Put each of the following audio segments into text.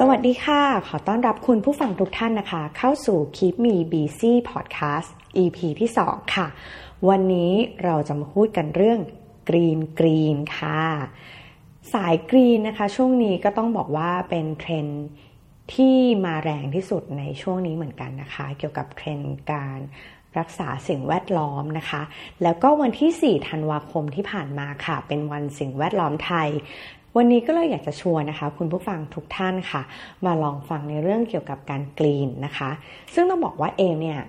สวัสดีค่ะขอต้อนรับคุณผู้ฟังทุกท่านนะคะเข้าสู่ Keep Me Busy Podcast EP ที่ 2 ค่ะวันนี้เราจะมาพูดกันเรื่องกรีนค่ะสายกรีนนะคะช่วงนี้ก็ต้องบอกว่าเป็นเทรนด์ที่มาแรงที่สุดในช่วงนี้เหมือนกันนะคะเกี่ยวกับเทรนด์การรักษาสิ่งแวดล้อมนะคะแล้วก็วันที่4ธันวาคมที่ผ่านมาค่ะเป็นวันสิ่งแวดล้อมไทยวันนี้ก็เลยอยากจะชวนนะคะคุณผู้ฟังทุกท่านค่ะมาลองฟังในเรื่องเกี่ยวกับการกรีนนะคะซึ่งต้องบอกว่าเองเนี่ย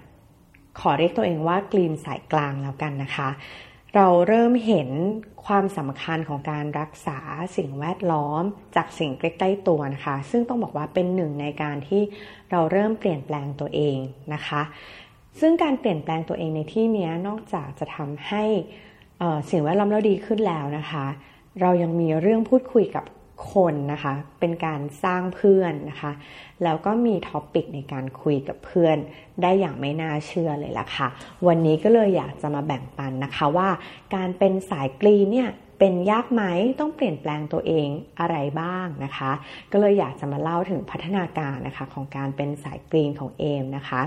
ขอเรียกตัวเองว่ากรีนสายกลางแล้วกันนะคะเราเริ่มเห็นความสำคัญของการรักษาสิ่งแวดล้อมจากสิ่งใกล้ๆตัวนะคะซึ่งต้องบอกว่าเป็นหนึ่งในการที่เราเริ่มเปลี่ยนแปลงตัวเองนะคะซึ่งการเปลี่ยนแปลงตัวเองในที่นี้นอกจากจะทำให้สิ่งแวดล้อมเราดีขึ้นแล้วนะคะเรายังมีเรื่องพูดคุยกับคนนะคะเป็นการสร้างเพื่อนนะคะแล้วก็มีท็อปิกในการคุยกับเพื่อนได้อย่างไม่น่าเชื่อเลยล่ะค่ะวันนี้ก็เลยอยากจะมาแบ่งปันนะคะว่าการเป็นสายกรีนเนี่ยเป็นยากไหมต้องเปลี่ยนแปลงตัวเองอะไรบ้างนะคะก็เลยอยากจะมาเล่าถึงพัฒนาการนะคะของการเป็นสายกรีนของเอมนะคะ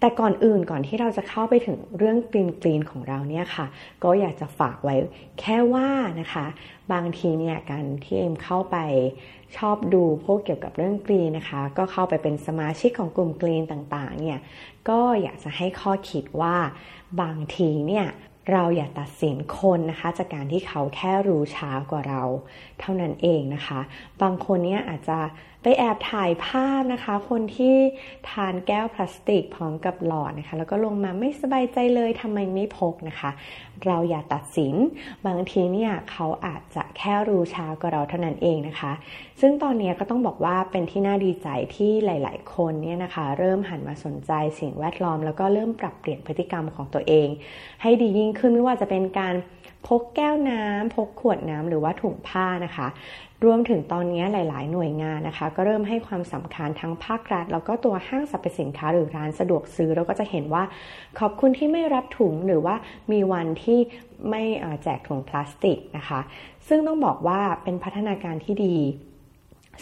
แต่ก่อนอื่นก่อนที่เราจะเข้าไปถึงเรื่องกรีนของเราเนี่ยค่ะก็อยากจะฝากไว้แค่ว่านะคะบางทีเนี่ยการที่เอมเข้าไปชอบดูพวกเกี่ยวกับเรื่องกรีนนะคะก็เข้าไปเป็นสมาชิกของกลุ่มกรีนต่างๆเนี่ยก็อยากจะให้ข้อคิดว่าบางทีเนี่ยเราอย่าตัดสินคนนะคะจากการที่เขาแค่รู้ช้ากว่าเราเท่านั้นเองนะคะบางคนเนี่ยอาจจะไปแอบถ่ายภาพนะคะคนที่ทานแก้วพลาสติกพร้อมกับหลอดนะคะแล้วก็ลงมาไม่สบายใจเลยทำไมไม่พกนะคะเราอย่าตัดสินบางทีเนี่ยเขาอาจจะแค่รู้ช้ากว่าเราเท่านั้นเองนะคะซึ่งตอนนี้ก็ต้องบอกว่าเป็นที่น่าดีใจที่หลายๆคนเนี่ยนะคะเริ่มหันมาสนใจสิ่งแวดล้อมแล้วก็เริ่มปรับเปลี่ยนพฤติกรรมของตัวเองให้ดียิ่งขึ้นไม่ว่าจะเป็นการพกแก้วน้ำพกขวดน้ำหรือว่าถุงผ้านะคะรวมถึงตอนนี้หลายๆหน่วยงานนะคะก็เริ่มให้ความสำคัญทั้งภาครัฐแล้วก็ตัวห้างสรรพสินค้าหรือร้านสะดวกซื้อเราก็จะเห็นว่าขอบคุณที่ไม่รับถุงหรือว่ามีวันที่ไม่แจกถุงพลาสติกนะคะซึ่งต้องบอกว่าเป็นพัฒนาการที่ดี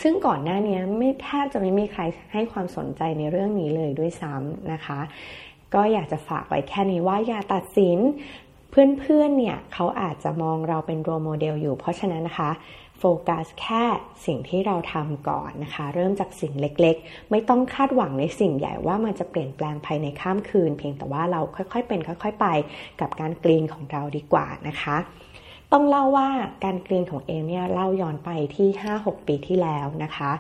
ซึ่งก่อนหน้านี้ไม่แทบจะไม่มีใครให้ความสนใจในเรื่องนี้เลยด้วยซ้ำนะคะก็อยากจะฝากไว้แค่นี้ว่าอย่าตัดสินเพื่อนๆ เนี่ยเขาอาจจะมองเราเป็นโรลโมเดลอยู่เพราะฉะนั้นนะคะโฟกัสแค่สิ่งที่เราทำก่อนนะคะเริ่มจากสิ่งเล็กๆไม่ต้องคาดหวังในสิ่งใหญ่ว่ามันจะเปลี่ยนแปลงภายในข้ามคืนเพียงแต่ว่าเราค่อยๆเป็นค่อยๆไปกับการกรีนของเราดีกว่านะคะต้องเล่าว่าการกรีนของเอมเนี่ยเล่าย้อนไปที่ 5-6 ปีที่แล้วนะคะ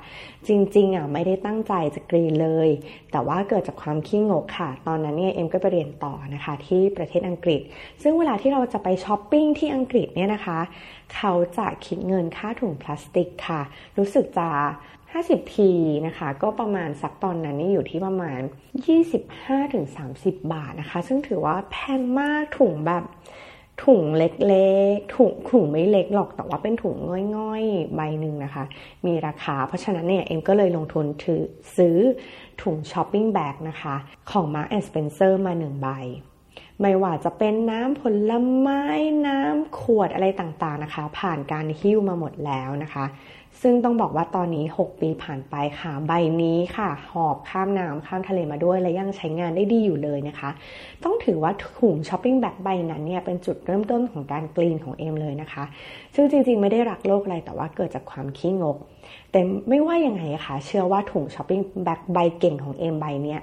จริงๆอ่ะไม่ได้ตั้งใจจะกรีนเลยแต่ว่าเกิดจากความขี้งกค่ะตอนนั้นเนี่ยเอมก็ไปเรียนต่อนะคะที่ประเทศอังกฤษซึ่งเวลาที่เราจะไปช้อปปิ้งที่อังกฤษเนี่ยนะคะเขาจะคิดเงินค่าถุงพลาสติกค่ะรู้สึกจะ50pนะคะก็ประมาณสักตอนนั้นนี่อยู่ที่ประมาณ 25-30 บาทนะคะซึ่งถือว่าแพงมากถุงแบบถุงเล็กๆถุงไม่เล็กหรอกแต่ว่าเป็นถุงง่อยๆใบหนึ่งนะคะมีราคาเพราะฉะนั้นเนี่ยเอ็มก็เลยลงทุนซื้อถุงช้อปปิ้งแบกนะคะของ Mark & Spencer มา1ใบไม่ว่าจะเป็นน้ำผลไม้น้ำขวดอะไรต่างๆนะคะผ่านการหิ้วมาหมดแล้วนะคะซึ่งต้องบอกว่าตอนนี้6ปีผ่านไปค่ะใบนี้ค่ะหอบข้ามน้ำข้ามทะเลมาด้วยและยังใช้งานได้ดีอยู่เลยนะคะต้องถือว่าถุงช้อปปิ้งแบกใบนั้นเนี่ยเป็นจุดเริ่มต้นของการกรีนของเอมเลยนะคะซึ่งจริงๆไม่ได้รักโลกอะไรแต่ว่าเกิดจากความขี้งกแต่ไม่ว่ายังไงค่ะเชื่อว่าถุงช้อปปิ้งแบกใบเก่งของเอมใบเนี้ย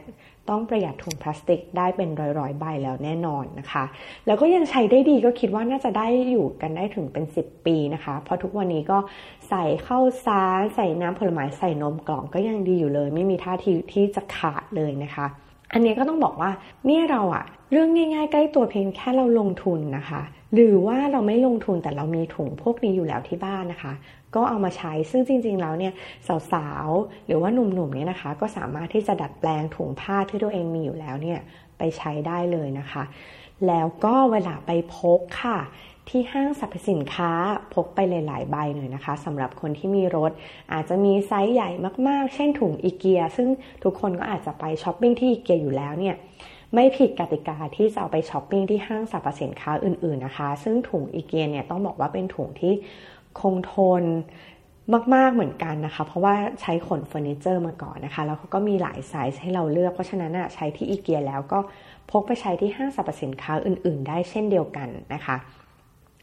ต้องประหยัดถุงพลาสติกได้เป็นร้อยๆใบแล้วแน่นอนนะคะแล้วก็ยังใช้ได้ดีก็คิดว่าน่าจะได้อยู่กันได้ถึงเป็น10ปีนะคะเพราะทุกวันนี้ก็ใส่ข้าวสารใส่น้ำผลไม้ใส่นมกล่องก็ยังดีอยู่เลยไม่มีท่าทีที่จะขาดเลยนะคะอันนี้ก็ต้องบอกว่าเนี่ยเราอะเรื่องง่ายๆใกล้ตัวเพียงแค่เราลงทุนนะคะหรือว่าเราไม่ลงทุนแต่เรามีถุงพวกนี้อยู่แล้วที่บ้านนะคะก็เอามาใช้ซึ่งจริงๆแล้วเนี่ยสาวๆหรือว่าหนุ่มๆเนี่ยนะคะก็สามารถที่จะดัดแปลงถุงผ้าที่ตัวเองมีอยู่แล้วเนี่ยไปใช้ได้เลยนะคะแล้วก็เวลาไปพกค่ะที่ห้างสรรพสินค้าพกไปหลายๆใบหน่อยนะคะสำหรับคนที่มีรถอาจจะมีไซส์ใหญ่มากๆเช่นถุง IKEA ซึ่งทุกคนก็อาจจะไปช้อปปิ้งที่ IKEA อยู่แล้วเนี่ยไม่ผิดกติกาที่จะเอาไปช้อปปิ้งที่ห้างสรรพสินค้าอื่นๆนะคะซึ่งถุง IKEA เนี่ยต้องบอกว่าเป็นถุงที่คงทน มากๆเหมือนกันนะคะเพราะว่าใช้ขนเฟอร์นิเจอร์มาก่อนนะคะแล้วเขาก็มีหลายไซส์ให้เราเลือกเพราะฉะนั้นอ่ะใช้ที่ IKEA แล้วก็พกไปใช้ที่ห้างสรรพสินค้าอื่นๆได้เช่นเดียวกันนะคะ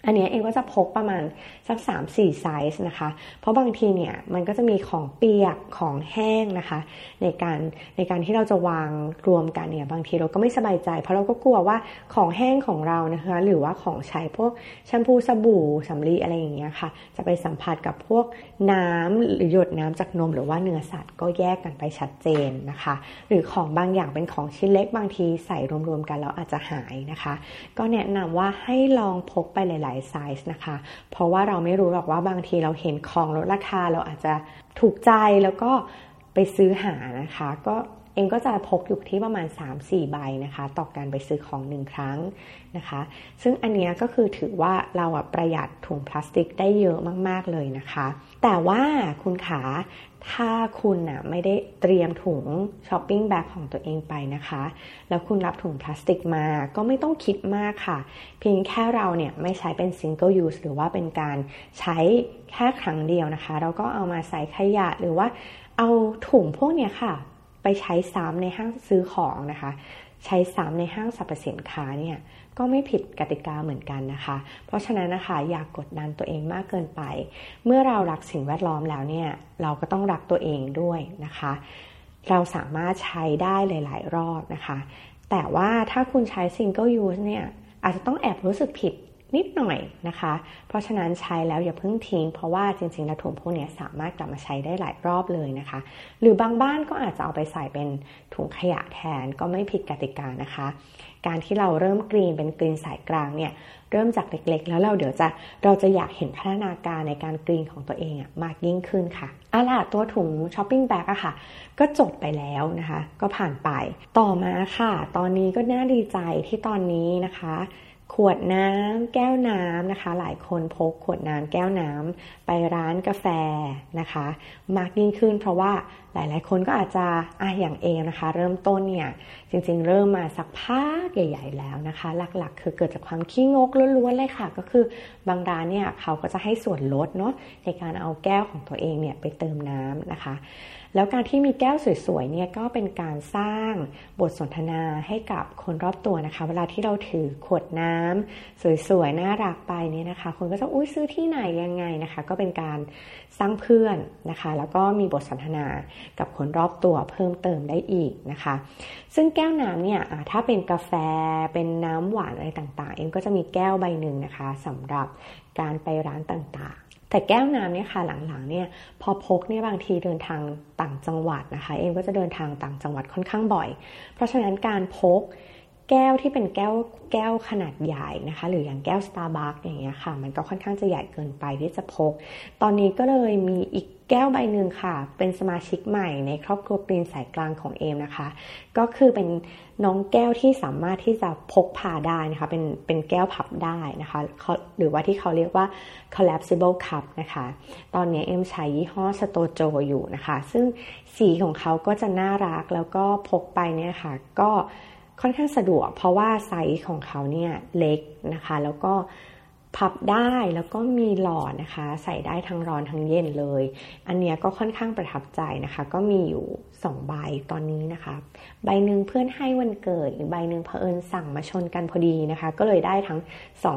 อันนี้เองก็จะพกประมาณสัก 3-4 ไซส์นะคะเพราะบางทีเนี่ยมันก็จะมีของเปียกของแห้งนะคะในการที่เราจะวางรวมกันเนี่ยบางทีเราก็ไม่สบายใจเพราะเราก็กลัวว่าของแห้งของเรานะคะหรือว่าของใช้พวกแชมพูสบู่สำลีอะไรอย่างเงี้ยค่ะจะไปสัมผัสกับพวกน้ำหรือหยดน้ำจากนมหรือว่าเนื้อสัตว์ก็แยกกันไปชัดเจนนะคะหรือของบางอย่างเป็นของชิ้นเล็กบางทีใส่รวมๆกันแล้วอาจจะหายนะคะก็แนะนำว่าให้ลองพกไปหลายไซส์นะคะเพราะว่าเราไม่รู้หรอกว่าบางทีเราเห็นของลดราคาเราอาจจะถูกใจแล้วก็ไปซื้อหานะคะก็เองก็จะพกอยู่ที่ประมาณ 3-4 ใบนะคะต่อการไปซื้อของ1ครั้งนะคะซึ่งอันนี้ก็คือถือว่าเราประหยัดถุงพลาสติกได้เยอะมากๆเลยนะคะแต่ว่าคุณขาถ้าคุณนะไม่ได้เตรียมถุงช้อปปิ้งแบ็คของตัวเองไปนะคะแล้วคุณรับถุงพลาสติกมาก็ไม่ต้องคิดมากค่ะเพียงแค่เราเนี่ยไม่ใช้เป็น single use หรือว่าเป็นการใช้แค่ครั้งเดียวนะคะเราก็เอามาใส่ขยะหรือว่าเอาถุงพวกเนี้ยค่ะไปใช้ซ้ำในห้างซื้อของนะคะใช้ซ้ำในห้างสรรพสินค้าเนี่ยก็ไม่ผิดกติกาเหมือนกันนะคะเพราะฉะนั้นนะคะอย่ากดดันตัวเองมากเกินไปเมื่อเรารักสิ่งแวดล้อมแล้วเนี่ยเราก็ต้องรักตัวเองด้วยนะคะเราสามารถใช้ได้หลายๆรอบนะคะแต่ว่าถ้าคุณใช้ single use เนี่ยอาจจะต้องแอบรู้สึกผิดนิดหน่อยนะคะเพราะฉะนั้นใช้แล้วอย่าเพิ่งทิ้งเพราะว่าจริงๆแล้วถุงพวกนี้สามารถกลับมาใช้ได้หลายรอบเลยนะคะหรือบางบ้านก็อาจจะเอาไปใส่เป็นถุงขยะแทนก็ไม่ผิดกติกานะคะการที่เราเริ่มกรีนเป็นกรีนสายกลางเนี่ยเริ่มจากเล็กๆแล้วเราจะอยากเห็นพัฒนาการในการกรีนของตัวเองมากยิ่งขึ้นค่ะเอาล่ะตัวถุงช้อปปิ้งแบ็คอะค่ะก็จบไปแล้วนะคะก็ผ่านไปต่อมาค่ะตอนนี้ก็น่าดีใจที่ตอนนี้นะคะขวดน้ำแก้วน้ำนะคะหลายคนพกขวดน้ำแก้วน้ำไปร้านกาแฟนะคะมากยิ่งขึ้นเพราะว่าหลายๆคนก็อาจจะอย่างเองนะคะเริ่มต้นเนี่ยจริงๆเริ่มมาสักพักใหญ่ๆแล้วนะคะหลักๆคือเกิดจากความขี้งกล้วนๆเลยค่ะก็คือบางร้านเนี่ยเขาก็จะให้ส่วนลดเนาะในการเอาแก้วของตัวเองเนี่ยไปเติมน้ำนะคะแล้วการที่มีแก้วสวยๆเนี่ยก็เป็นการสร้างบทสนทนาให้กับคนรอบตัวนะคะเวลาที่เราถือขวดน้ำสวยๆน่ารักไปเนี่ยนะคะคนก็จะอุ๊ยซื้อที่ไหนยังไงนะคะก็เป็นการสร้างเพื่อนนะคะแล้วก็มีบทสนทนากับคนรอบตัวเพิ่มเติมได้อีกนะคะซึ่งแก้วน้ำเนี่ยถ้าเป็นกาแฟเป็นน้ำหวานอะไรต่างๆเอ็มก็จะมีแก้วใบหนึ่งนะคะสำหรับการไปร้านต่างๆแต่แก้วน้ำเนี่ยค่ะหลังๆเนี่ยพอพกเนี่ยบางทีเดินทางต่างจังหวัดนะคะเองก็จะเดินทางต่างจังหวัดค่อนข้างบ่อยเพราะฉะนั้นการพกแก้วที่เป็นแก้วขนาดใหญ่นะคะหรืออย่างแก้ว Starbucks อย่างเงี้ยค่ะมันก็ค่อนข้างจะใหญ่เกินไปที่จะพกตอนนี้ก็เลยมีอีกแก้วใบหนึ่งค่ะเป็นสมาชิกใหม่ในครอบครัวปรีนสายกลางของเอมนะคะก็คือเป็นน้องแก้วที่สามารถที่จะพกพาได้นะคะเป็นแก้วพับได้นะคะหรือว่าที่เขาเรียกว่า collapsible cup นะคะตอนนี้เอมใช้ยี่ห้อ Stojo อยู่นะคะซึ่งสีของเขาก็จะน่ารักแล้วก็พกไปเนี่ยค่ะก็ค่อนข้างสะดวกเพราะว่าไซส์ของเขาเนี่ยเล็กนะคะแล้วก็พับได้แล้วก็มีหลอดนะคะใส่ได้ทั้งร้อนทั้งเย็นเลยอันเนี้ยก็ค่อนข้างประทับใจนะคะก็มีอยู่2ใบตอนนี้นะคะใบหนึ่งเพื่อนให้วันเกิดอีกใบหนึ่งเผอิญสั่งมาชนกันพอดีนะคะก็เลยได้ทั้ง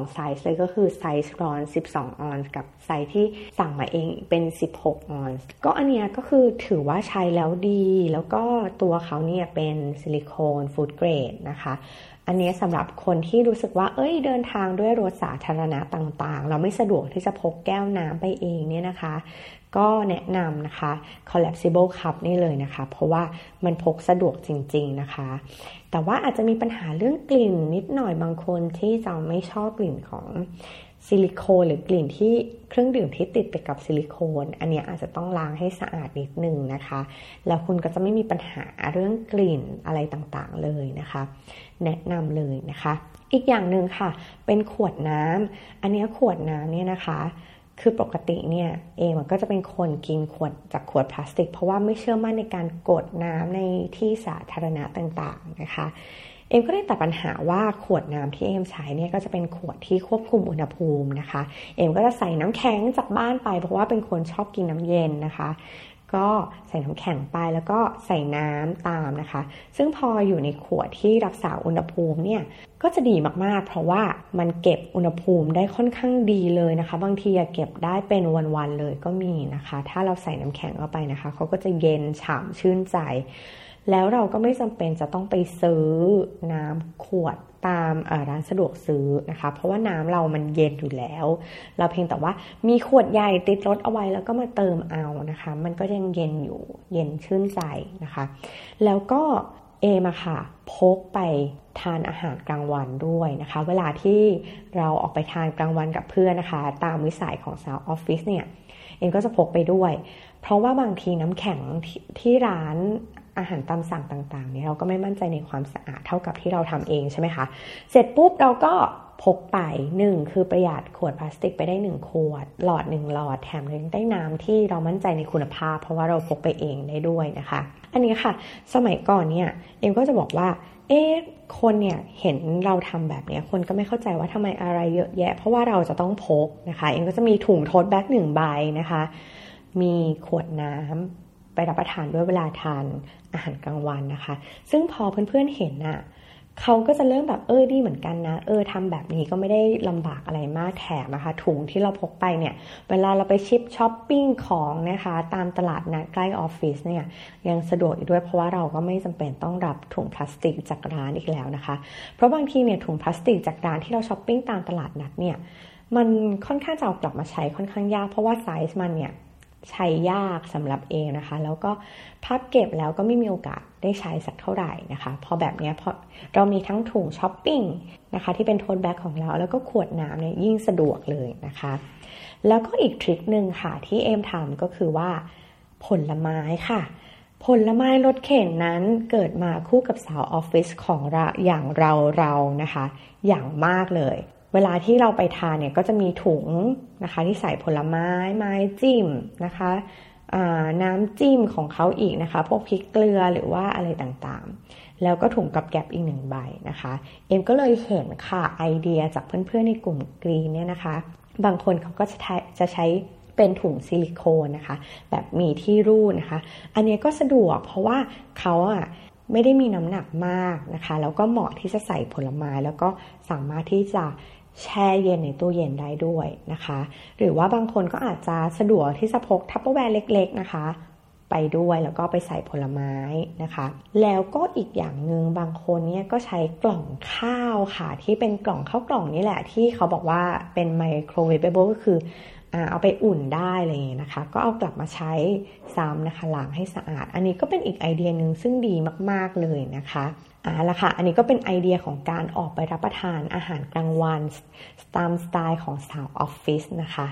2ไซส์เลยก็คือไซส์ร้อน12ออนซ์กับไซส์ที่สั่งมาเองเป็น16ออนซ์ก็อันเนี้ยก็คือถือว่าใช้แล้วดีแล้วก็ตัวเขาเนี่ยเป็นซิลิโคนฟู้ดเกรดนะคะอันนี้สำหรับคนที่รู้สึกว่าเดินทางด้วยรถสาธารณะต่างๆเราไม่สะดวกที่จะพกแก้วน้ำไปเองเนี่ยนะคะก็แนะนำนะคะ collapsible cup นี่เลยนะคะเพราะว่ามันพกสะดวกจริงๆนะคะแต่ว่าอาจจะมีปัญหาเรื่องกลิ่นนิดหน่อยบางคนที่จะไม่ชอบกลิ่นของซิลิโคนหรือกลิ่นที่เครื่องดื่มที่ติดไปกับซิลิโคนอันนี้อาจจะต้องล้างให้สะอาดนิดนึงนะคะแล้วคุณก็จะไม่มีปัญหาเรื่องกลิ่นอะไรต่างๆเลยนะคะแนะนำเลยนะคะอีกอย่างนึงค่ะเป็นขวดน้ำอันนี้ขวดน้ำเนี่ยนะคะคือปกติเนี่ยเองมันก็จะเป็นคนกินขวดจากขวดพลาสติกเพราะว่าไม่เชื่อมั่นในการกดน้ำในที่สาธารณะต่างๆนะคะ เอมก็ได้แต่ปัญหาว่าขวดน้ำที่เอมใช้เนี่ยก็จะเป็นขวดที่ควบคุมอุณหภูมินะคะเอมก็จะใส่น้ำแข็งจากบ้านไปเพราะว่าเป็นคนชอบกินน้ำเย็นนะคะก็ใส่น้ำแข็งไปแล้วก็ใส่น้ำตามนะคะซึ่งพออยู่ในขวดที่รักษาอุณหภูมิเนี่ยก็จะดีมากๆเพราะว่ามันเก็บอุณหภูมิได้ค่อนข้างดีเลยนะคะบางทีเก็บได้เป็นวันๆเลยก็มีนะคะถ้าเราใส่น้ำแข็งเข้าไปนะคะเขาก็จะเย็นฉ่ำชื่นใจแล้วเราก็ไม่จำเป็นจะต้องไปซื้อน้ำขวดตามร้านสะดวกซื้อนะคะเพราะว่าน้ำเรามันเย็นอยู่แล้วเราเพียงแต่ว่ามีขวดใหญ่ติดรถเอาไว้แล้วก็มาเติมเอานะคะมันก็ยังเย็นอยู่เย็นชื่นใจนะคะแล้วก็เอมาค่ะพกไปทานอาหารกลางวันด้วยนะคะเวลาที่เราออกไปทานกลางวันกับเพื่อนนะคะตามวิสัยของสาวออฟฟิศเนี่ยเอก็จะพกไปด้วยเพราะว่าบางทีน้ำแข็งที่ร้านอาหารตามสั่งต่างๆเนี่ยเราก็ไม่มั่นใจในความสะอาดเท่ากับที่เราทำเองใช่ไหมคะเสร็จปุ๊บเราก็พกไป1คือประหยัดขวดพลาสติกไปได้1ขวดหลอด1หลอดแถมยังได้น้ำที่เรามั่นใจในคุณภาพเพราะว่าเราพกไปเองได้ด้วยนะคะอันนี้ค่ะสมัยก่อนเนี่ยเอ็มก็จะบอกว่าคนเนี่ยเห็นเราทำแบบนี้คนก็ไม่เข้าใจว่าทำไมอะไรเยอะแยะเพราะว่าเราจะต้องพกนะคะเอ็มก็จะมีถุงโทสต์แบ็ก1ใบนะคะมีขวดน้ำไปรับประทานด้วยเวลาทานอาหารกลางวันนะคะซึ่งพอเพื่อนๆเห็นน่ะเขาก็จะเริ่มแบบดีเหมือนกันนะทำแบบนี้ก็ไม่ได้ลำบากอะไรมากแถมนะคะถุงที่เราพกไปเนี่ยเวลาเราไปช้อปปิ้งของนะคะตามตลาดนัดใกล้ออฟฟิศเนี่ยยังสะดวกอีกด้วยเพราะว่าเราก็ไม่จำเป็นต้องรับถุงพลาสติกจากร้านอีกแล้วนะคะเพราะบางทีเนี่ยถุงพลาสติกจากร้านที่เราช้อปปิ้งตามตลาดนัดเนี่ยมันค่อนข้างจะเอากลับมาใช้ค่อนข้างยากเพราะว่าไซส์มันเนี่ยใช้ยากสำหรับเองนะคะแล้วก็พับเก็บแล้วก็ไม่มีโอกาสได้ใช้สักเท่าไหร่นะคะพอแบบนี้พอเรามีทั้งถุงช้อปปิ้งนะคะที่เป็นโทสต์แบ็กของเราแล้วก็ขวดน้ำเนี่ยยิ่งสะดวกเลยนะคะแล้วก็อีกทริคนึงค่ะที่เอมทำก็คือว่าผลไม้ค่ะผลไม้รถเข็นนั้นเกิดมาคู่กับสาวออฟฟิศของเราอย่างเรานะคะอย่างมากเลยเวลาที่เราไปทานเนี่ยก็จะมีถุงนะคะที่ใส่ผลไม้ไม้จิ้มนะคะน้ำจิ้มของเขาอีกนะคะพวกพริกเกลือหรือว่าอะไรต่างๆแล้วก็ถุงกับแกบอีก1ใบนะคะเอ็มก็เลยเห็นค่ะไอเดียจากเพื่อนๆในกลุ่มกรีนเนี่ยนะคะบางคนเขาก็จะใช้เป็นถุงซิลิโคนนะคะแบบมีที่รูดนะคะอันนี้ก็สะดวกเพราะว่าเขาอะไม่ได้มีน้ำหนักมากนะคะแล้วก็เหมาะที่จะใส่ผลไม้แล้วก็สามารถที่จะแช่เย็นในตู้เย็นได้ด้วยนะคะหรือว่าบางคนก็อาจจะสะดวกที่จะพกทัพเปอร์แวร์เล็กๆนะคะไปด้วยแล้วก็ไปใส่ผลไม้นะคะแล้วก็อีกอย่างนึงบางคนเนี่ยก็ใช้กล่องข้าวค่ะที่เป็นกล่องข้าวกล่องนี่แหละที่เขาบอกว่าเป็นไมโครเวฟเบเบิลก็คือเอาไปอุ่นได้อะไรอย่างเงี้ยนะคะก็เอากลับมาใช้ซ้ำนะคะล้างให้สะอาดอันนี้ก็เป็นอีกไอเดียนึงซึ่งดีมากๆเลยนะคะละค่ะอันนี้ก็เป็นไอเดียของการออกไปรับประทานอาหารกลางวันตามสไตล์ของสาวออฟฟิศนะคะ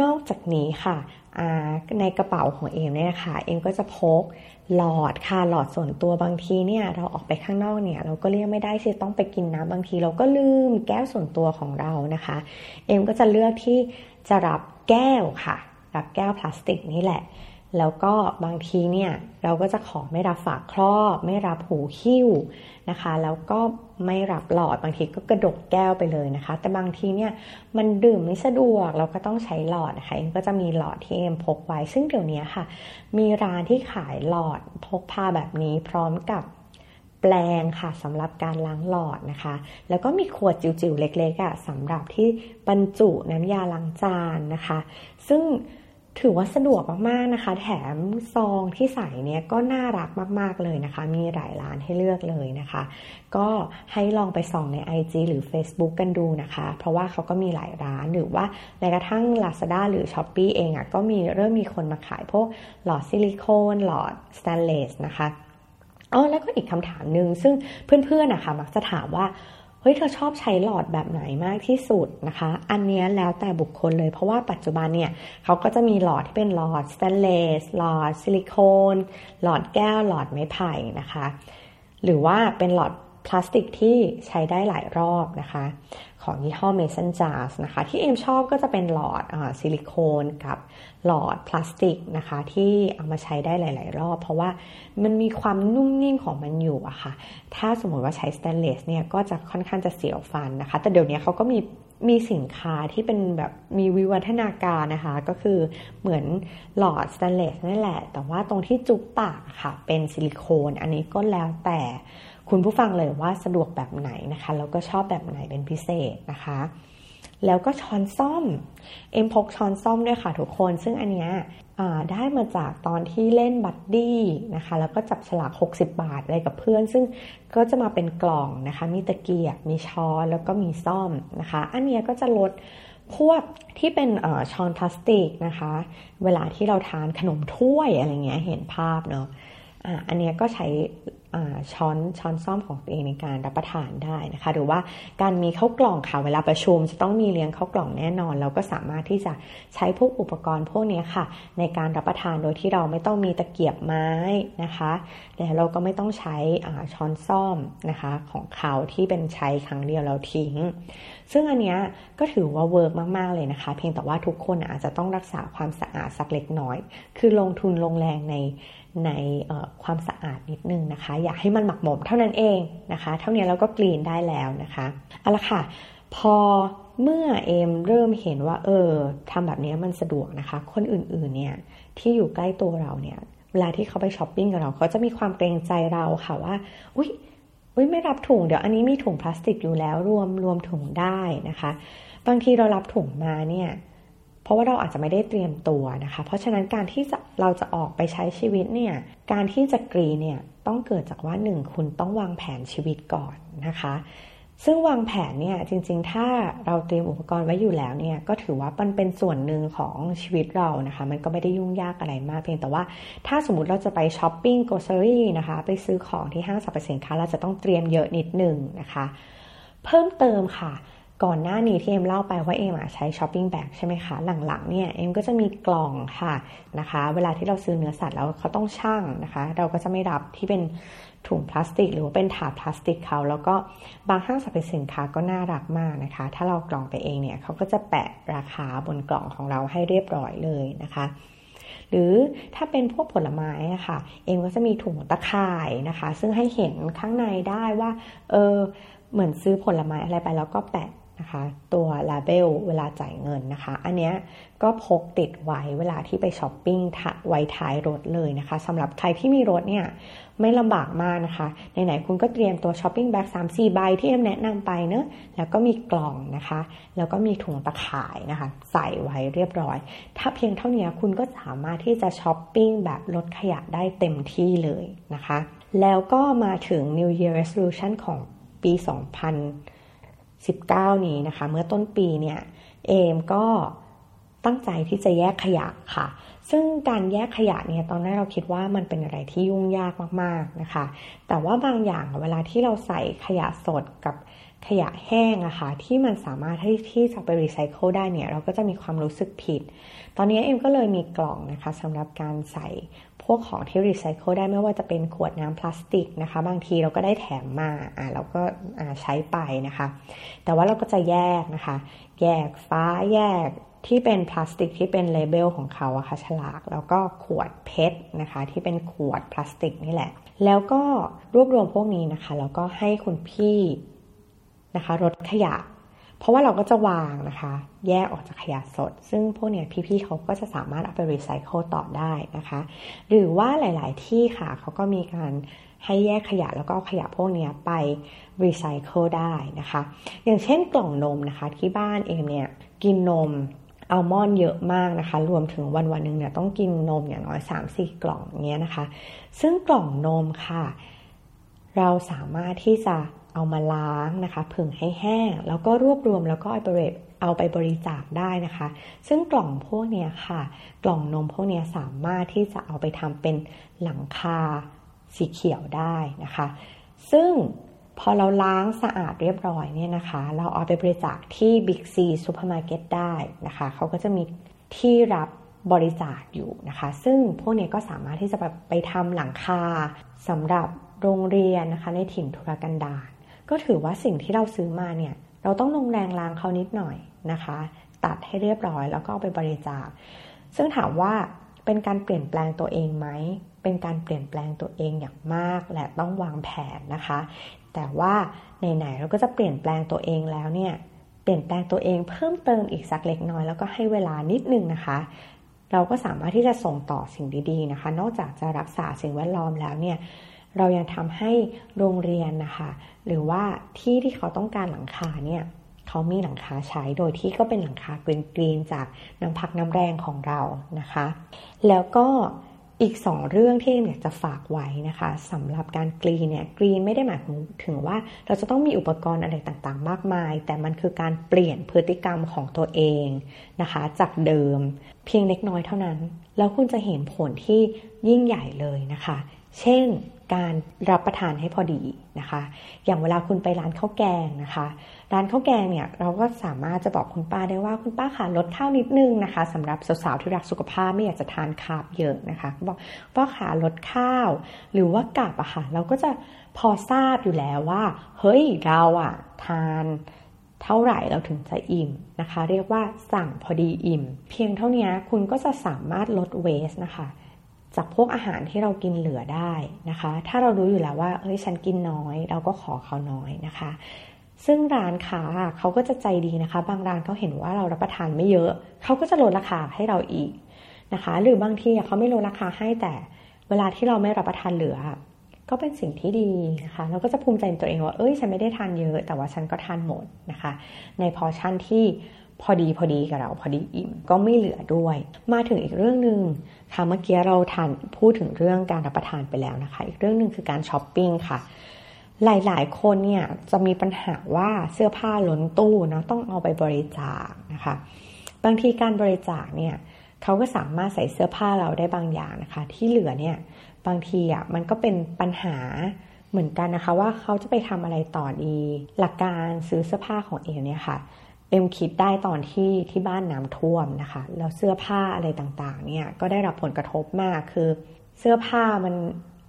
นอกจากนี้ค่ะในกระเป๋าของเอมเนี่ยนะคะเอมก็จะพกหลอดค่ะหลอดส่วนตัวบางทีเนี่ยเราออกไปข้างนอกเนี่ยเราก็เลือกไม่ได้ที่ต้องไปกินน้ำบางทีเราก็ลืมแก้วส่วนตัวของเรานะคะเอมก็จะเลือกที่จะรับแก้วค่ะรับแก้วพลาสติกนี่แหละแล้วก็บางทีเนี่ยเราก็จะขอไม่รับฝาครอบไม่รับหูคิ้วนะคะแล้วก็ไม่รับหลอดบางทีก็กระดกแก้วไปเลยนะคะแต่บางทีเนี่ยมันดื่มไม่สะดวกเราก็ต้องใช้หลอดนะคะเองก็จะมีหลอดที่เอ็มพกไว้ซึ่งเดี๋ยวนี้ค่ะมีร้านที่ขายหลอดพกพาแบบนี้พร้อมกับแปรงค่ะสำหรับการล้างหลอดนะคะแล้วก็มีขวดจิ๋วๆเล็กๆอ่ะสำหรับที่บรรจุน้ำยาล้างจานนะคะซึ่งถือว่าสะดวกมากๆนะคะแถมซองที่ใส่เนี่ยก็น่ารักมากๆเลยนะคะมีหลายร้านให้เลือกเลยนะคะก็ให้ลองไปส่องใน IG หรือ Facebook กันดูนะคะเพราะว่าเขาก็มีหลายร้านหรือว่าแม้กระทั่ง Lazada หรือ Shopee เองอ่ะก็มีเริ่มมีคนมาขายพวกหลอดซิลิโคนหลอดสแตนเลสนะคะแล้วก็อีกคำถามนึงซึ่งเพื่อนๆนะคะมักจะถามว่าเฮ้ยเธอชอบใช้หลอดแบบไหนมากที่สุดนะคะอันนี้แล้วแต่บุคคลเลยเพราะว่าปัจจุบันเนี่ยเขาก็จะมีหลอดที่เป็นหลอดสแตนเลสหลอดซิลิโคนหลอดแก้วหลอดไม้ไผ่นะคะหรือว่าเป็นหลอด พลาสติกที่ใช้ได้หลายรอบนะคะของยี่ห้อ Mason Jar นะคะที่เอมชอบก็จะเป็นหลอดซิลิโคนกับหลอดพลาสติกนะคะที่เอามาใช้ได้หลายๆรอบเพราะว่ามันมีความนุ่มนิ่มของมันอยู่อะค่ะถ้าสมมติว่าใช้สเตนเลสเนี่ยก็จะค่อนข้างจะเสียวฟันนะคะแต่เดี๋ยวนี้เขาก็มีสินค้าที่เป็นแบบมีวิวัฒนาการนะคะก็คือเหมือนหลอดสเตนเลสนั่นแหละแต่ว่าตรงที่จุ๊บปากค่ะเป็นซิลิโคนอันนี้ก็แล้วแต่คุณผู้ฟังเลยว่าสะดวกแบบไหนนะคะแล้วก็ชอบแบบไหนเป็นพิเศษนะคะแล้วก็ช้อนซ่อมเอ็มพกช้อนซ่อมด้วยค่ะทุกคนซึ่งอันเนี้ยได้มาจากตอนที่เล่นบัดดี้นะคะแล้วก็จับฉลาก60 บาทอะไรกับเพื่อนซึ่งก็จะมาเป็นกล่องนะคะมีตะเกียบมีช้อนแล้วก็มีซ่อมนะคะอันเนี้ยก็จะลดพวกที่เป็นช้อนพลาสติกนะคะเวลาที่เราทานขนมถ้วยอะไรเงี้ยเห็นภาพเนาะอันเนี้ยก็ใช้ช้อนซ่อมของตัวเองในการรับประทานได้นะคะหรือว่าการมีข้าวกล่องค่ะเวลาประชุมจะต้องมีเลี้ยงข้าวกล่องแน่นอนแล้วก็สามารถที่จะใช้พวกอุปกรณ์พวกนี้ค่ะในการรับประทานโดยที่เราไม่ต้องมีตะเกียบไม้นะคะแล้วเราก็ไม่ต้องใช้ช้อนซ่อมนะคะของเขาที่เป็นใช้ครั้งเดียวแล้วทิ้งซึ่งอันเนี้ยก็ถือว่าเวิร์กมากๆเลยนะคะเพียงแต่ว่าทุกคนอาจจะต้องรักษาความสะอาดสักเล็กน้อยคือลงทุนลงแรงในความสะอาดนิดนึงนะคะอยากให้มันหมักหมมเท่านั้นเองนะคะเท่านี้เราก็กรีนได้แล้วนะคะเอาละค่ะพอเมื่อเอมเริ่มเห็นว่าทำแบบนี้มันสะดวกนะคะคนอื่นๆเนี่ยที่อยู่ใกล้ตัวเราเนี่ยเวลาที่เขาไปช้อปปิ้งกับเราเขาจะมีความเกรงใจเราค่ะว่าอุ๊ยไม่รับถุงเดี๋ยวอันนี้มีถุงพลาสติกอยู่แล้วรวมถุงได้นะคะบางทีเรารับถุงมาเนี่ยเพราะว่าเราอาจจะไม่ได้เตรียมตัวนะคะเพราะฉะนั้นการที่เราจะออกไปใช้ชีวิตเนี่ยการที่จะกรีนเนี่ยต้องเกิดจากว่า1คุณต้องวางแผนชีวิตก่อนนะคะซึ่งวางแผนเนี่ยจริงๆถ้าเราเตรียมอุปกรณ์ไว้อยู่แล้วเนี่ยก็ถือว่ามันเป็นส่วนหนึ่งของชีวิตเรานะคะมันก็ไม่ได้ยุ่งยากอะไรมากเพียงแต่ว่าถ้าสมมุติเราจะไปช้อปปิ้งโกซารี่นะคะไปซื้อของที่ห้างสรรพสินค้าเราจะต้องเตรียมเยอะนิดนึงนะคะเพิ่มเติมค่ะก่อนหน้านี้ที่เอ็มเล่าไปว่าเอ็มใช้ช้อปปิ้งแบกใช่ไหมคะหลังๆเนี่ยเอ็มก็จะมีกล่องค่ะนะคะเวลาที่เราซื้อเนื้อสัตว์แล้วเขาต้องชั่งนะคะเราก็จะไม่รับที่เป็นถุงพลาสติกหรือว่าเป็นถาดพลาสติกเขาแล้วก็บางห้างสรรพสินค้าก็น่ารักมากนะคะถ้าเรากล่องไปเองเนี่ยเขาก็จะแปะราคาบนกล่องของเราให้เรียบร้อยเลยนะคะหรือถ้าเป็นพวกผลไม้อะค่ะเอ็มก็จะมีถุงตะข่ายนะคะซึ่งให้เห็นข้างในได้ว่าเหมือนซื้อผลไม้อะไรไปแล้วก็แปะนะคะตัว label เวลาจ่ายเงินนะคะอันเนี้ยก็พกติดไว้เวลาที่ไปช้อปปิ้งไว้ท้ายรถเลยนะคะสำหรับใครที่มีรถเนี่ยไม่ลำบากมากนะคะไหนๆคุณก็เตรียมตัวช้อปปิ้งแบ็ค 3-4 ใบที่เอ็มแนะนำไปเนอะแล้วก็มีกล่องนะคะแล้วก็มีถุงตะข่ายนะคะใส่ไว้เรียบร้อยถ้าเพียงเท่านี้คุณก็สามารถที่จะช้อปปิ้งแบบลดขยะได้เต็มที่เลยนะคะแล้วก็มาถึง New Year Resolution ของปี2019นี้นะคะเมื่อต้นปีเนี่ยเอมก็ตั้งใจที่จะแยกขยะค่ะซึ่งการแยกขยะเนี่ยตอนแรกเราคิดว่ามันเป็นอะไรที่ยุ่งยากมากๆนะคะแต่ว่าบางอย่างเวลาที่เราใส่ขยะสดกับขยะแห้งอะค่ะที่มันสามารถที่จะไปรีไซเคิลได้เนี่ยเราก็จะมีความรู้สึกผิดตอนนี้เอมก็เลยมีกล่องนะคะสำหรับการใส่พวกของที่รีไซเคิลได้ไม่ว่าจะเป็นขวดน้ำพลาสติกนะคะบางทีเราก็ได้แถมมาเราก็ใช้ไปนะคะแต่ว่าเราก็จะแยกนะคะแยกฟ้าแยกที่เป็นพลาสติกที่เป็นเลเบลของเขาอะค่ะฉลากแล้วก็ขวดเพชรนะคะที่เป็นขวดพลาสติกนี่แหละแล้วก็รวบรวมพวกนี้นะคะแล้วก็ให้คุณพี่นะคะรถขยะเพราะว่าเราก็จะวางนะคะแยกออกจากขยะสดซึ่งพวกเนี่ยพี่ๆเขาก็จะสามารถเอาไปรีไซเคิลต่อได้นะคะหรือว่าหลายๆที่ค่ะเขาก็มีการให้แยกขยะแล้วก็เอาขยะพวกนี้ไปรีไซเคิลได้นะคะอย่างเช่นกล่องนมนะคะที่บ้านเองเนี่ยกินนมอัลมอนด์เยอะมากนะคะรวมถึงวันๆนึงเนี่ยต้องกินนมอย่างน้อย 3-4 กล่องเงี้ยนะคะซึ่งกล่องนมค่ะเราสามารถที่จะเอามาล้างนะคะผึ่งให้แห้งแล้วก็รวบรวมแล้วก็เอาไปบริจาคได้นะคะซึ่งกล่องพวกเนี้ยค่ะกล่องนมพวกเนี้ยสามารถที่จะเอาไปทำเป็นหลังคาสีเขียวได้นะคะซึ่งพอเราล้างสะอาดเรียบร้อยเนี่ยนะคะเราเอาไปบริจาคที่ Big C ซูเปอร์มาร์เก็ตได้นะคะเขาก็จะมีที่รับบริจาคอยู่นะคะซึ่งพวกเนี้ยก็สามารถที่จะไปทำหลังคาสำหรับ โรงเรียนนะคะในถิ่นทุรกันดารก็ถือว่าสิ่งที่เราซื้อมาเนี่ยเราต้องลงแรงล้างเขานิดหน่อยนะคะตัดให้เรียบร้อยแล้วก็เอาไปบริจาคซึ่งถามว่าเป็นการเปลี่ยนแปลงตัวเองไหมเป็นการเปลี่ยนแปลงตัวเองอย่างมากและต้องวางแผนนะคะแต่ว่าไหนๆเราก็จะเปลี่ยนแปลงตัวเองแล้วเนี่ยเปลี่ยนแปลงตัวเองเพิ่มเติมอีกสักเล็กน้อยแล้วก็ให้เวลานิดนึงนะคะเราก็สามารถที่จะส่งต่อสิ่งดีๆนะคะนอกจากจะรักษาสิ่งแวดล้อมแล้วเนี่ยเรายังทำให้โรงเรียนนะคะหรือว่าที่เขาต้องการหลังคาเนี่ยเขามีหลังคาใช้โดยที่ก็เป็นหลังคากรีนๆจากน้ำพักน้ำแรงของเรานะคะแล้วก็อีก2เรื่องที่อยากจะฝากไว้นะคะสำหรับการกรีนเนี่ยกรีนไม่ได้หมายถึงว่าเราจะต้องมีอุปกรณ์อะไรต่างๆมากมายแต่มันคือการเปลี่ยนพฤติกรรมของตัวเองนะคะจากเดิมเพียงเล็กน้อยเท่านั้นแล้วคุณจะเห็นผลที่ยิ่งใหญ่เลยนะคะเช่นการรับประทานให้พอดีนะคะอย่างเวลาคุณไปร้านข้าวแกงนะคะร้านข้าวแกงเนี่ยเราก็สามารถจะบอกคุณป้าได้ว่าคุณป้าค่ะลดข้าวนิดนึงนะคะสำหรับสาวๆที่รักสุขภาพไม่อยากจะทานคาร์บเยอะนะคะบอกป้าค่ะลดข้าวหรือว่ากาบอะค่ะเราก็จะพอทราบอยู่แล้วว่าเฮ้ยเราอะทานเท่าไหร่เราถึงจะอิ่มนะคะเรียกว่าสั่งพอดีอิ่มเพียงเท่านี้คุณก็จะสามารถลดเวสต์นะคะจากพวกอาหารที่เรากินเหลือได้นะคะถ้าเรารู้อยู่แล้วว่าเอ้ยฉันกินน้อยเราก็ขอเขาน้อยนะคะซึ่งร้านค้าเขาก็จะใจดีนะคะบางร้านเขาเห็นว่าเรารับประทานไม่เยอะเขาก็จะลดราคาให้เราอีกนะคะหรือบางทีเขาไม่ลดราคาให้แต่เวลาที่เราไม่รับประทานเหลือก็เป็นสิ่งที่ดีนะคะเราก็จะภูมิใจในตัวเองว่าเอ้ยฉันไม่ได้ทานเยอะแต่ว่าฉันก็ทานหมดนะคะในพอร์ชั่นที่พอดีกับเราพอดีอิ่มก็ไม่เหลือด้วยมาถึงอีกเรื่องนึงค่ะเมื่อกี้เราพูดถึงเรื่องการรับประทานไปแล้วนะคะอีกเรื่องนึงคือการช้อปปิ้งค่ะหลายๆคนเนี่ยจะมีปัญหาว่าเสื้อผ้าล้นตู้เนาะต้องเอาไปบริจาคนะคะบางทีการบริจาคเนี่ยเขาก็สามารถใส่เสื้อผ้าเราได้บางอย่างนะคะที่เหลือเนี่ยบางทีอ่ะมันก็เป็นปัญหาเหมือนกันนะคะว่าเขาจะไปทำอะไรต่อดีหลักการซื้อเสื้อผ้าของเอเนี่ยค่ะเอ็มคิดได้ตอนที่บ้านน้ำท่วมนะคะแล้วเสื้อผ้าอะไรต่างๆเนี่ยก็ได้รับผลกระทบมากคือเสื้อผ้า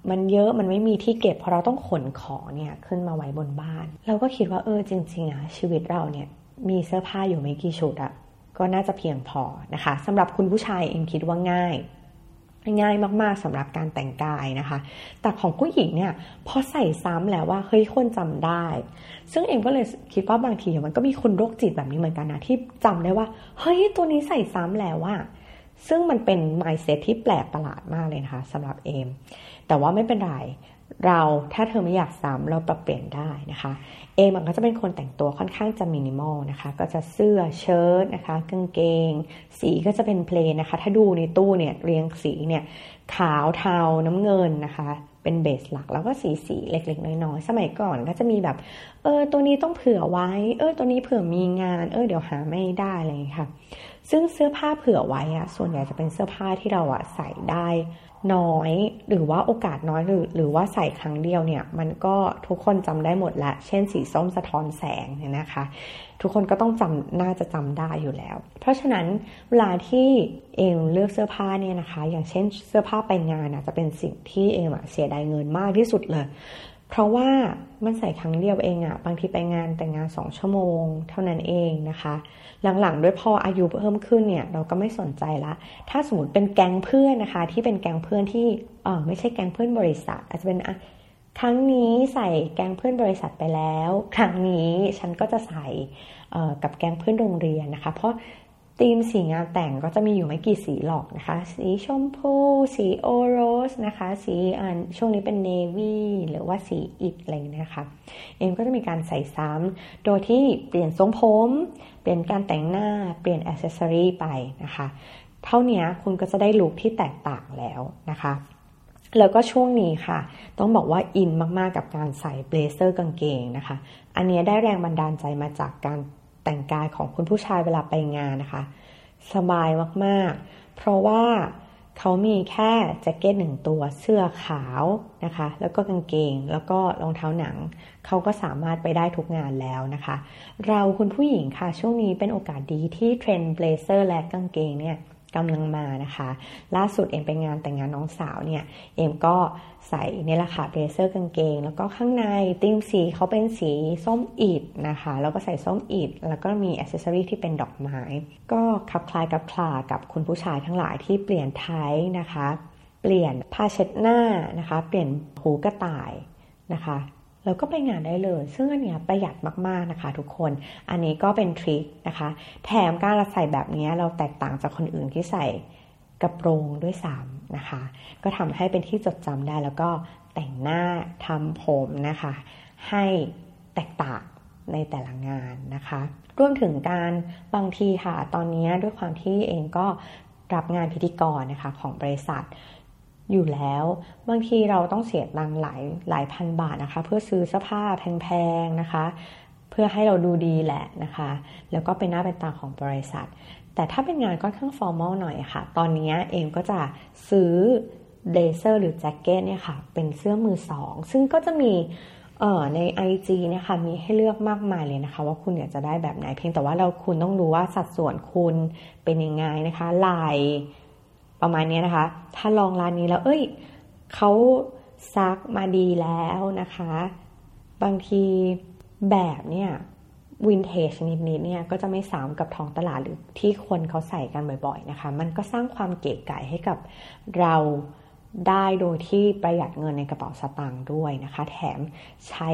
มันเยอะมันไม่มีที่เก็บเพราะเราต้องขนของเนี่ยขึ้นมาไว้บนบ้านเราก็คิดว่าจริงๆนะชีวิตเราเนี่ยมีเสื้อผ้าอยู่ไม่กี่ชุดอะก็น่าจะเพียงพอนะคะสำหรับคุณผู้ชายเอ็มคิดว่าง่ายมากๆสำหรับการแต่งกายนะคะแต่ของผู้หญิงเนี่ยพอใส่ซ้ำแล้วว่าเฮ้ยคนจำได้ซึ่งเองก็เลยคิดว่าบางทีมันก็มีคนโรคจิตแบบนี้เหมือนกันนะที่จำได้ว่าเฮ้ยตัวนี้ใส่ซ้ำแล้วว่าซึ่งมันเป็น mindset ที่แปลกประหลาดมากเลยนะคะสำหรับเอมแต่ว่าไม่เป็นไรเราถ้าเธอไม่อยากซ้ำเราปรับเปลี่ยนได้นะคะเอมมันก็จะเป็นคนแต่งตัวค่อนข้างจะมินิมอลนะคะก็จะเสื้อเชิ้ตนะคะกางเกงสีก็จะเป็นเพลนนะคะถ้าดูในตู้เนี่ยเรียงสีเนี่ยขาวเทาน้ำเงินนะคะเป็นเบสหลักแล้วก็สีเล็กๆน้อยๆสมัยก่อนก็จะมีแบบตัวนี้ต้องเผื่อไว้ตัวนี้เผื่อมีงานเดี๋ยวหาไม่ได้อะไรอย่างเงี้ยค่ะซึ่งเสื้อผ้าเผื่อไว้อะส่วนใหญ่จะเป็นเสื้อผ้าที่เราอะใส่ได้น้อยหรือว่าโอกาสน้อยหรือว่าใส่ครั้งเดียวเนี่ยมันก็ทุกคนจำได้หมดละเช่นสีส้มสะท้อนแสงเนี่ยนะคะทุกคนก็ต้องจำน่าจะจำได้อยู่แล้วเพราะฉะนั้นเวลาที่เอมเลือกเสื้อผ้าเนี่ยนะคะอย่างเช่นเสื้อผ้าไปงานอาจจะเป็นสิ่งที่เอมเสียดายเงินมากที่สุดเลยเพราะว่ามันใส่ครั้งเดียวเองอะบางทีไปงานแต่งงาน2ชั่วโมงเท่านั้นเองนะคะหลังๆด้วยพออายุเพิ่มขึ้นเนี่ยเราก็ไม่สนใจละถ้าสมมติเป็นแก๊งเพื่อนนะคะที่เป็นแก๊งเพื่อนที่ไม่ใช่แก๊งเพื่อนบริษัทอาจจะเป็นครั้งนี้ใส่แก๊งเพื่อนบริษัทไปแล้วครั้งนี้ฉันก็จะใส่กับแก๊งเพื่อนโรงเรียนนะคะเพราะธีมสีงานแต่งก็จะมีอยู่ไม่กี่สีหรอกนะคะสีชมพูสีโอโรสนะคะสีช่วงนี้เป็นเนวีหรือว่าสีอิฐอะไรนะคะเอ็มก็จะมีการใส่ซ้ำโดยที่เปลี่ยนทรงผมเปลี่ยนการแต่งหน้าเปลี่ยนแอคเซสซอรี่ไปนะคะเท่านี้คุณก็จะได้ลุคที่แตกต่างแล้วนะคะแล้วก็ช่วงนี้ค่ะต้องบอกว่าอินมากๆกับการใส่เบลเซอร์กางเกงนะคะอันนี้ได้แรงบันดาลใจมาจากการแต่งกายของคุณผู้ชายเวลาไปงานนะคะสบายมากๆเพราะว่าเขามีแค่แจ็คเก็ต1ตัวเสื้อขาวนะคะแล้วก็กางเกงแล้วก็รองเท้าหนังเขาก็สามารถไปได้ทุกงานแล้วนะคะเราคุณผู้หญิงค่ะช่วงนี้เป็นโอกาสดีที่เทรนด์เบลเซอร์และกางเกงเนี่ย กำลังมานะคะล่าสุดเอ็มไปงานแต่งงานน้องสาวเนี่ยเอ็มก็ใส่ในราคาเบรเซอร์กางเกงแล้วก็ข้างในธีมสีเขาเป็นสีส้มอิฐนะคะแล้วก็ใส่ส้มอิฐแล้วก็มีแอคเซสซอรี่ที่เป็นดอกไม้ก็คลับคลายกับคลากับคุณผู้ชายทั้งหลายที่เปลี่ยนไทยนะคะเปลี่ยนผ้าเช็ดหน้านะคะเปลี่ยนหูกระต่ายนะคะแล้วก็ไปงานได้เลยซึ่งอันเนี้ยประหยัดมากๆนะคะทุกคนอันนี้ก็เป็นทริคนะคะแถมการใส่แบบนี้เราแตกต่างจากคนอื่นที่ใส่กระโปรงด้วยซ้ำนะคะก็ทำให้เป็นที่จดจำได้แล้วก็แต่งหน้าทำผมนะคะให้แตกต่างในแต่ละงานนะคะรวมถึงการบางทีค่ะตอนนี้ด้วยความที่เองก็รับงานพิธีกรนะคะของบริษัทอยู่แล้วบางทีเราต้องเสียตังหลายพันบาทนะคะเพื่อซื้อเสื้อผ้าแพงๆนะคะเพื่อให้เราดูดีแหละนะคะแล้วก็เป็นหน้าเป็นตาของบริษัทแต่ถ้าเป็นงานก็ค่อนข้างฟอร์มอลหน่อยค่ะตอนนี้เองก็จะซื้อเบลเซอร์หรือแจ็คเก็ตเนี่ยค่ะเป็นเสื้อมือสองซึ่งก็จะมีใน IG เนี่ยค่ะมีให้เลือกมากมายเลยนะคะว่าคุณอยากจะได้แบบไหนเพียงแต่ว่าคุณต้องรู้ว่าสัดส่วนคุณเป็นยังไงนะคะลายประมาณนี้นะคะถ้าลองร้านนี้แล้วเขาซักมาดีแล้วนะคะบางทีแบบเนี่ยวินเทจนิดๆเนี่ยก็จะไม่ซ้ำกับท้องตลาดหรือที่คนเขาใส่กันบ่อยๆนะคะมันก็สร้างความเก๋ไก๋ให้กับเราได้โดยที่ประหยัดเงินในกระเป๋าสตางค์ด้วยนะคะแถมใช้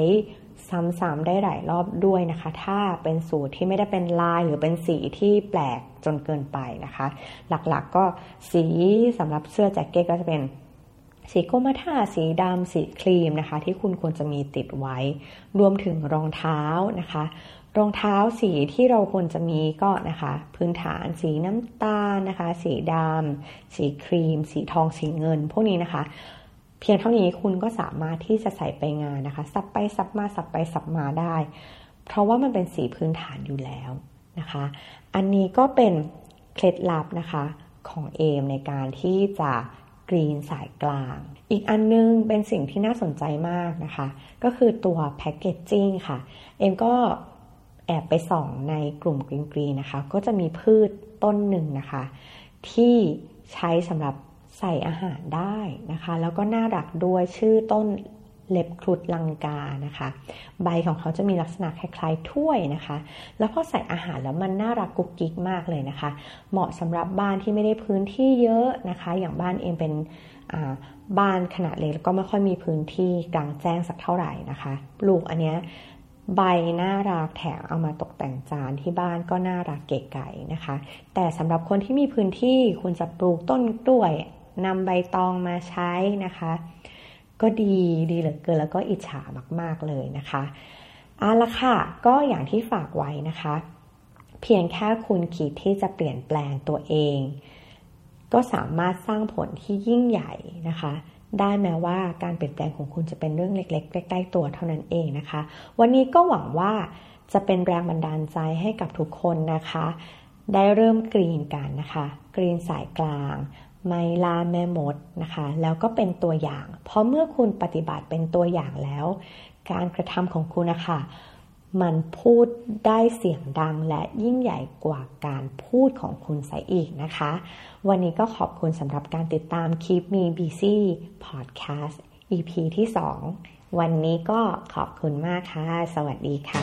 ซ้ำๆได้หลายรอบด้วยนะคะถ้าเป็นสูตรที่ไม่ได้เป็นลายหรือเป็นสีที่แปลกจนเกินไปนะคะหลักๆ ก็สีสำหรับเสื้อแจ็คเก็ตก็จะเป็นสีกรมท่าสีดำสีครีมนะคะที่คุณควรจะมีติดไว้รวมถึงรองเท้านะคะรองเท้าสีที่เราควรจะมีก็นะคะพื้นฐานสีน้ำตาลนะคะสีดำสีครีมสีทองสีเงินพวกนี้นะคะเพียงเท่านี้คุณก็สามารถที่จะใส่ไปงานนะคะสับไปสับมาสับไปสับมาได้เพราะว่ามันเป็นสีพื้นฐานอยู่แล้วนะคะอันนี้ก็เป็นเคล็ดลับนะคะของเอมในการที่จะกรีนสายกลางอีกอันนึงเป็นสิ่งที่น่าสนใจมากนะคะก็คือตัวแพคเกจจิ้งค่ะเอมก็แอบไปส่องในกลุ่มกรีนๆนะคะก็จะมีพืชต้นหนึ่งนะคะที่ใช้สำหรับใส่อาหารได้นะคะแล้วก็น่ารักด้วยชื่อต้นเล็บครุฑลังกานะคะใบของเขาจะมีลักษณะคล้ายๆถ้วยนะคะแล้วพอใส่อาหารแล้วมันน่ารักกุ๊กกิ๊กมากเลยนะคะเหมาะสำหรับบ้านที่ไม่ได้พื้นที่เยอะนะคะอย่างบ้านเองเป็นบ้านขนาดเล็กแล้วก็ไม่ค่อยมีพื้นที่กลางแจ้งสักเท่าไหร่นะคะปลูกอันเนี้ยใบน่ารักแถมเอามาตกแต่งจานที่บ้านก็น่ารักเก๋ไก๋นะคะแต่สำหรับคนที่มีพื้นที่คุณจะปลูกต้นกล้วยนำใบตองมาใช้นะคะก็ดีเหลือเกินแล้วก็อิจฉามากๆเลยนะคะเอาละค่ะก็อย่างที่ฝากไว้นะคะเพียงแค่คุณคิดที่จะเปลี่ยนแปลงตัวเองก็สามารถสร้างผลที่ยิ่งใหญ่นะคะได้แม้ว่าการเปลี่ยนแปลงของคุณจะเป็นเรื่องเล็กๆใกล้ๆตัวเท่านั้นเองนะคะวันนี้ก็หวังว่าจะเป็นแรงบันดาลใจให้กับทุกคนนะคะได้เริ่มกรีนกันนะคะกรีนสายกลางไม่ล่าแม่มดนะคะแล้วก็เป็นตัวอย่างเพราะเมื่อคุณปฏิบัติเป็นตัวอย่างแล้วการกระทำของคุณนะคะมันพูดได้เสียงดังและยิ่งใหญ่กว่าการพูดของคุณเสียอีกนะคะวันนี้ก็ขอบคุณสำหรับการติดตาม Keep Me Busy Podcast EP ที่ 2วันนี้ก็ขอบคุณมากค่ะสวัสดีค่ะ